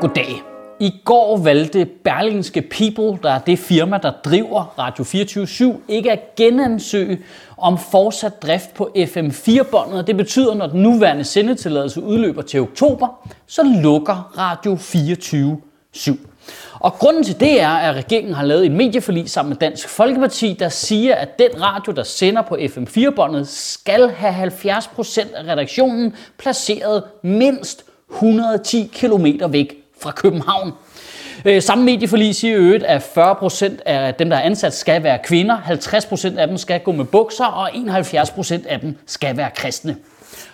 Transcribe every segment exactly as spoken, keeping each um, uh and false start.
Goddag. I går valgte Berlingske People, der er det firma, der driver Radio fireogtyve syv, ikke at genansøge om fortsat drift på F M fire båndet. Det betyder, når den nuværende sendetilladelse udløber til oktober, så lukker Radio fireogtyve syv. Og grunden til det er, at regeringen har lavet et medieforlig sammen med Dansk Folkeparti, der siger, at den radio, der sender på F M fire båndet, skal have halvfjerds procent af redaktionen placeret mindst et hundrede og ti kilometer væk fra København. Samme medieforlig siger i øvrigt, at fyrre procent af dem, der er ansat, skal være kvinder, halvtreds procent af dem skal gå med bukser, og enoghalvfjerds procent af dem skal være kristne.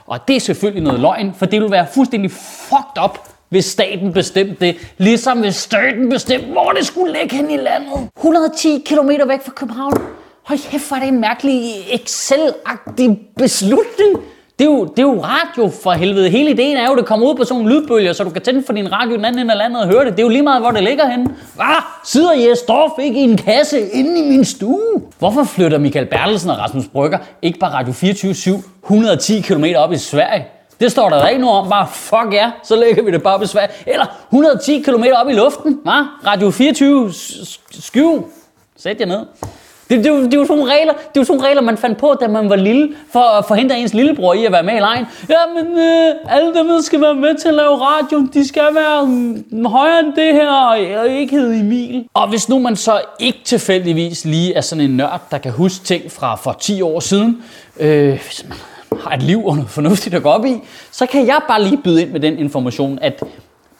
Og det er selvfølgelig noget løgn, for det vil være fuldstændig fucked up, hvis staten bestemte det, ligesom hvis staten bestemte, hvor det skulle ligge hen i landet. et hundrede og ti kilometer væk fra København. Hold kæft, hvor er det en mærkelig Excel-agtig beslutning. Det er, jo, det er jo radio for helvede. Hele ideen er jo, at det kommer ud på sådan en lydbølge, så du kan tænde for din radio den anden ende af landet og høre det. Det er jo lige meget, hvor det ligger henne. Hvad? Sidder Jes Dorf ikke i en kasse inde i min stue? Hvorfor flytter Michael Bertelsen og Rasmus Brykker ikke bare Radio fireogtyve syv et hundrede og ti kilometer op i Sverige? Det står der da ikke noget om. Bare fuck ja, så lægger vi det bare op i Sverige. Eller et hundrede og ti kilometer op i luften. Hva? Radio fireogtyve syv. Sæt jer ned. Det, det, det, det, var sådan regler, det var sådan regler, man fandt på, da man var lille, for at forhindre ens lillebror i at være med i lejen. Jamen, øh, alle dem, der skal være med til at lave radio, de skal være øh, højere end det her, og ikke hedde Emil. Og hvis nu man så ikke tilfældigvis lige er sådan en nørd, der kan huske ting fra for ti år siden, øh, hvis man har et liv og noget fornuftigt at gå op i, så kan jeg bare lige byde ind med den information, at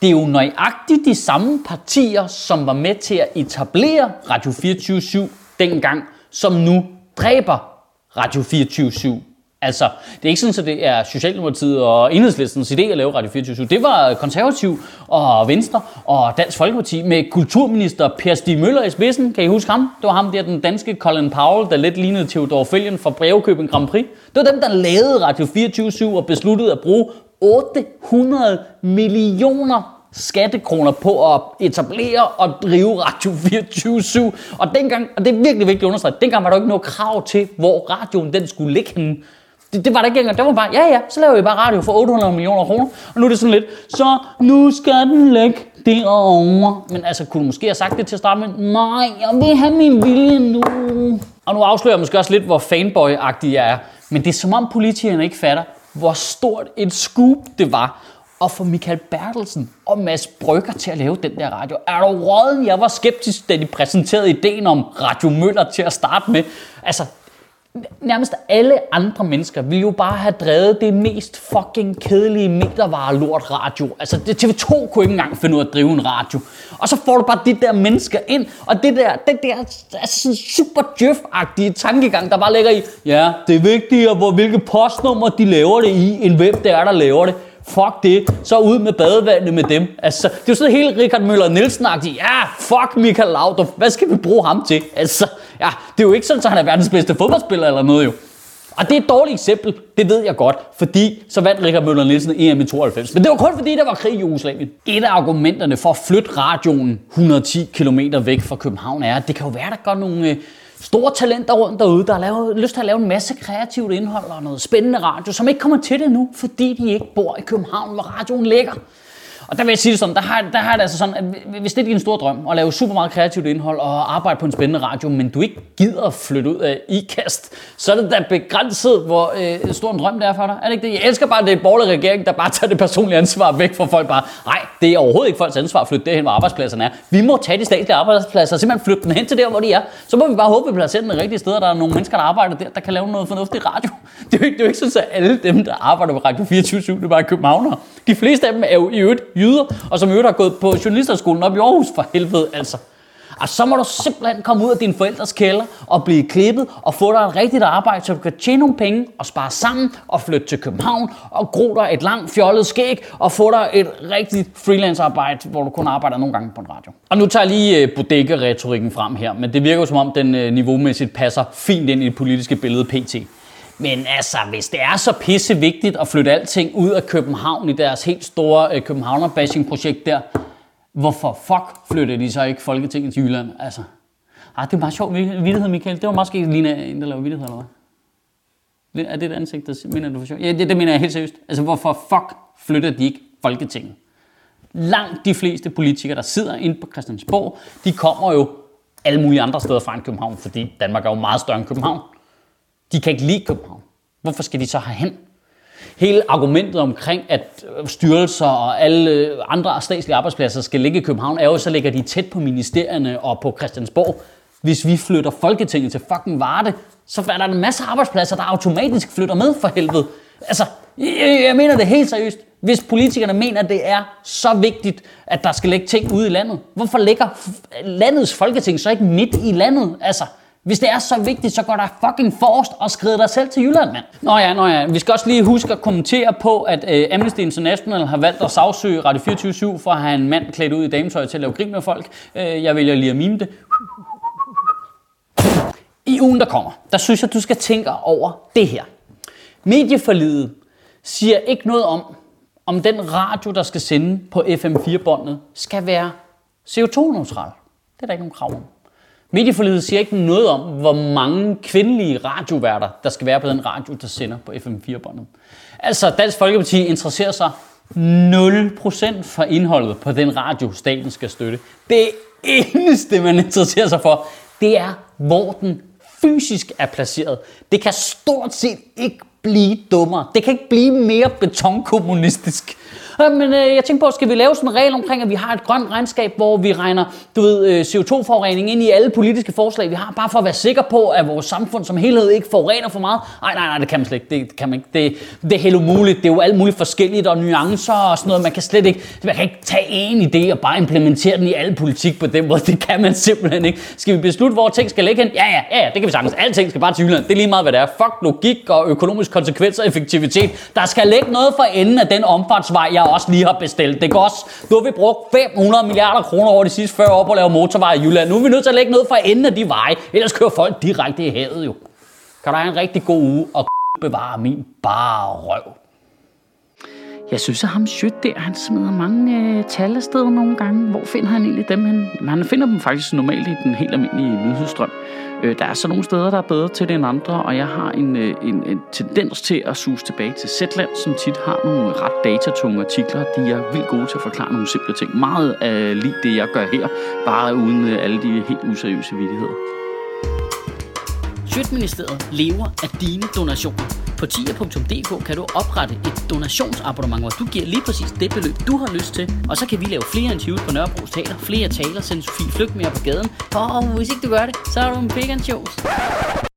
det er jo nøjagtigt de samme partier, som var med til at etablere Radio fireogtyve syv, dengang, som nu dræber Radio fireogtyve syv. Altså, det er ikke sådan, at det er Socialdemokratiet og Enhedslistens idé at lave Radio fireogtyve syv. Det var Konservativ og Venstre og Dansk Folkeparti med kulturminister Per Stig Møller i spidsen. Kan I huske ham? Det var ham der, den danske Colin Powell, der lidt lignede Theodor Følgen fra Brevekøbing Grand Prix. Det var dem, der lavede Radio fireogtyve syv og besluttede at bruge otte hundrede millioner skattekroner på at etablere og drive Radio fireogtyve syv. Og dengang, og det er virkelig vigtigt at understrege, dengang var der ikke noget krav til, hvor radioen den skulle ligge henne. Det, det var der ikke engang. Det var bare, ja ja, så laver vi bare radio for otte hundrede millioner kroner. Og nu er det sådan lidt, så nu skal den ligge derovre. Men altså, kunne du måske have sagt det til at starte med? Nej, jeg vil have min vilje nu. Og nu afslører jeg måske også lidt, hvor fanboy-agtig jeg er. Men det er som om politikerne ikke fatter, hvor stort et scoop det var og få Michael Bertelsen og Mads Brügger til at lave den der radio. Er du råden? Jeg var skeptisk, da de præsenterede ideen om Radio Møller til at starte med. Altså, nærmest alle andre mennesker ville jo bare have drevet det mest fucking kedelige metervarelort radio. Altså, T V to kunne ikke engang finde ud af at drive en radio. Og så får du bare de der mennesker ind, og det der, det der altså, super djøf-agtige tankegang, der bare ligger i, ja, det er vigtigere, hvor, hvilke postnummer de laver det i, end hvem det er, der laver det. Fuck det, så ud med badevandet med dem. Altså, det er jo sådan helt Richard Møller Nielsen-agtigt. Ja, fuck Michael Laudrup. Hvad skal vi bruge ham til? Altså, ja, det er jo ikke sådan, at han er verdens bedste fodboldspiller eller noget jo. Og det er et dårligt eksempel, det ved jeg godt, fordi så vandt Richard Møller Nielsen E M i tooghalvfems. Men det var kun fordi, der var krig i Jugoslavien. Et af argumenterne for at flytte radioen et hundrede og ti kilometer væk fra København er, at det kan jo være, der går nogle Øh, store talenter rundt derude, der har lavet, lyst til at lave en masse kreativt indhold og noget spændende radio, som ikke kommer til det nu, fordi de ikke bor i København, hvor radioen ligger. Og der vil jeg sige det sådan, der har, der har det altså sådan, at hvis det er din store drøm at lave super meget kreativt indhold og arbejde på en spændende radio, men du ikke gider at flytte ud af ikast, så er det da begrænset, hvor øh, stor en drøm det er for dig. Er det ikke det? Jeg elsker bare, at det er borgerlige regering, der bare tager det personlige ansvar væk fra folk. Bare, nej, det er overhovedet ikke folks ansvar at flytte derhen, hvor arbejdspladserne er. Vi må tage de statslige arbejdspladser og simpelthen flytte dem hen til der, hvor de er. Så må vi bare håbe, at vi placerer den rigtige sted, og der er nogle mennesker, der arbejder der, der kan lave noget fornuftigt radio. Det er jo ikke, det er jo ikke sådan, at alle dem, der arbejder på Radio fireogtyve syv, det er bare københavnere. De fleste af dem er jo i øvrigt jyder, og som i øvrigt har gået på journalisterskolen op i Aarhus, for helvede altså. Og så må du simpelthen komme ud af dine forældres kælder og blive klippet og få dig et rigtigt arbejde, så du kan tjene nogle penge og spare sammen og flytte til København og gro dig et langt fjollet skæg og få dig et rigtigt freelancearbejde, hvor du kun arbejder nogle gange på en radio. Og nu tager jeg lige bodega-retorikken frem her, men det virker jo som om den niveaumæssigt passer fint ind i det politiske billede pt. Men altså, hvis det er så pissevigtigt at flytte alting ud af København i deres helt store københavner-bashing-projekt der, hvorfor fuck flytter de så ikke Folketinget til Jylland? Altså, ah, det er meget sjov vittighed, Michael. Det var måske Lina, en der laver vittighed, eller hvad? Er det et ansigt, der mener du for sjov? Ja, det, det mener jeg helt seriøst. Altså, hvorfor fuck flytter de ikke Folketinget? Langt de fleste politikere, der sidder inde på Christiansborg, de kommer jo alle mulige andre steder fra end København, fordi Danmark er jo meget større end København. De kan ikke lide København. Hvorfor skal de så herhen? Hele argumentet omkring, at styrelser og alle andre statslige arbejdspladser skal ligge i København, er jo, så ligger de tæt på ministerierne og på Christiansborg. Hvis vi flytter Folketinget til fucking Varde, så er der en masse arbejdspladser, der automatisk flytter med, for helvede. Altså, jeg mener det helt seriøst. Hvis politikerne mener, at det er så vigtigt, at der skal ligge ting ude i landet, hvorfor ligger landets Folketing så ikke midt i landet? Altså, hvis det er så vigtigt, så går der fucking forrest og skrider dig selv til Jylland, mand. Nå ja, nå ja. Vi skal også lige huske at kommentere på, at øh, Amnesty International har valgt at sagsøge Radio fireogtyve syv for at have en mand klædt ud i dametøj til at lave grin med folk. Øh, jeg vælger lige at mime det. I ugen, der kommer, der synes jeg, du skal tænke over det her. Medieforliget siger ikke noget om, om den radio, der skal sende på F M fire båndet, skal være C O to neutral. Det er der ikke nogen krav om. Medieforliget siger ikke noget om, hvor mange kvindelige radioværter, der skal være på den radio, der sender på F M fire båndet. Altså, Dansk Folkeparti interesserer sig nul procent for indholdet på den radio, staten skal støtte. Det eneste, man interesserer sig for, det er, hvor den fysisk er placeret. Det kan stort set ikke blive dummere. Det kan ikke blive mere betonkommunistisk. Men øh, jeg tænkte på, skal vi lave sådan en regel omkring, at vi har et grønt regnskab, hvor vi regner du ved, øh, C O to forurening ind i alle politiske forslag, vi har, bare for at være sikker på, at vores samfund som helhed ikke forurener for meget? Nej, nej, nej, det kan man slet ikke. Det kan man ikke. Det, det er helt umuligt. Det er jo alt muligt forskelligt og nuancer og sådan noget. Man kan slet ikke, man kan ikke tage en idé og bare implementere den i al politik på den måde. Det kan man simpelthen ikke. Skal vi beslutte, hvor ting skal ligge hen? Ja, ja, ja, det kan vi sagtens. Alle ting skal bare til Jylland. Det er lige meget, hvad det er. Fuck logik og økonomisk konsekvens og effektivitet. Der skal ligge noget for enden af den omfartsvej, jeg også lige har bestilt. Det går også. Nu har vi brugt fem hundrede milliarder kroner over de sidste fyrre år på at lave motorveje i Jylland. Nu er vi nødt til at lægge noget fra enden af de veje, ellers kører folk direkte i havet jo. Kan du have en rigtig god uge og bevare min bare røv. Jeg synes, at ham Sjøt der, han smider mange øh, tal af steder nogle gange. Hvor finder han egentlig dem hen? Jamen, han finder dem faktisk normalt i den helt almindelige nyhedsstrøm. Øh, der er så nogle steder, der er bedre til det end andre, og jeg har en, øh, en, en tendens til at suse tilbage til Zetland, som tit har nogle ret datatunge artikler. De er vildt gode til at forklare nogle simple ting. Meget øh, lige det, jeg gør her, bare uden øh, alle de helt useriøse vittigheder. Sjøtministeriet lever af dine donationer. På tia punktum d k kan du oprette et donationsabonnement, hvor du giver lige præcis det beløb, du har lyst til. Og så kan vi lave flere interviews på Nørrebro Teater, flere taler, sende Sofie Flygt mere på gaden. Og hvis ikke du gør det, så er du en big and shows.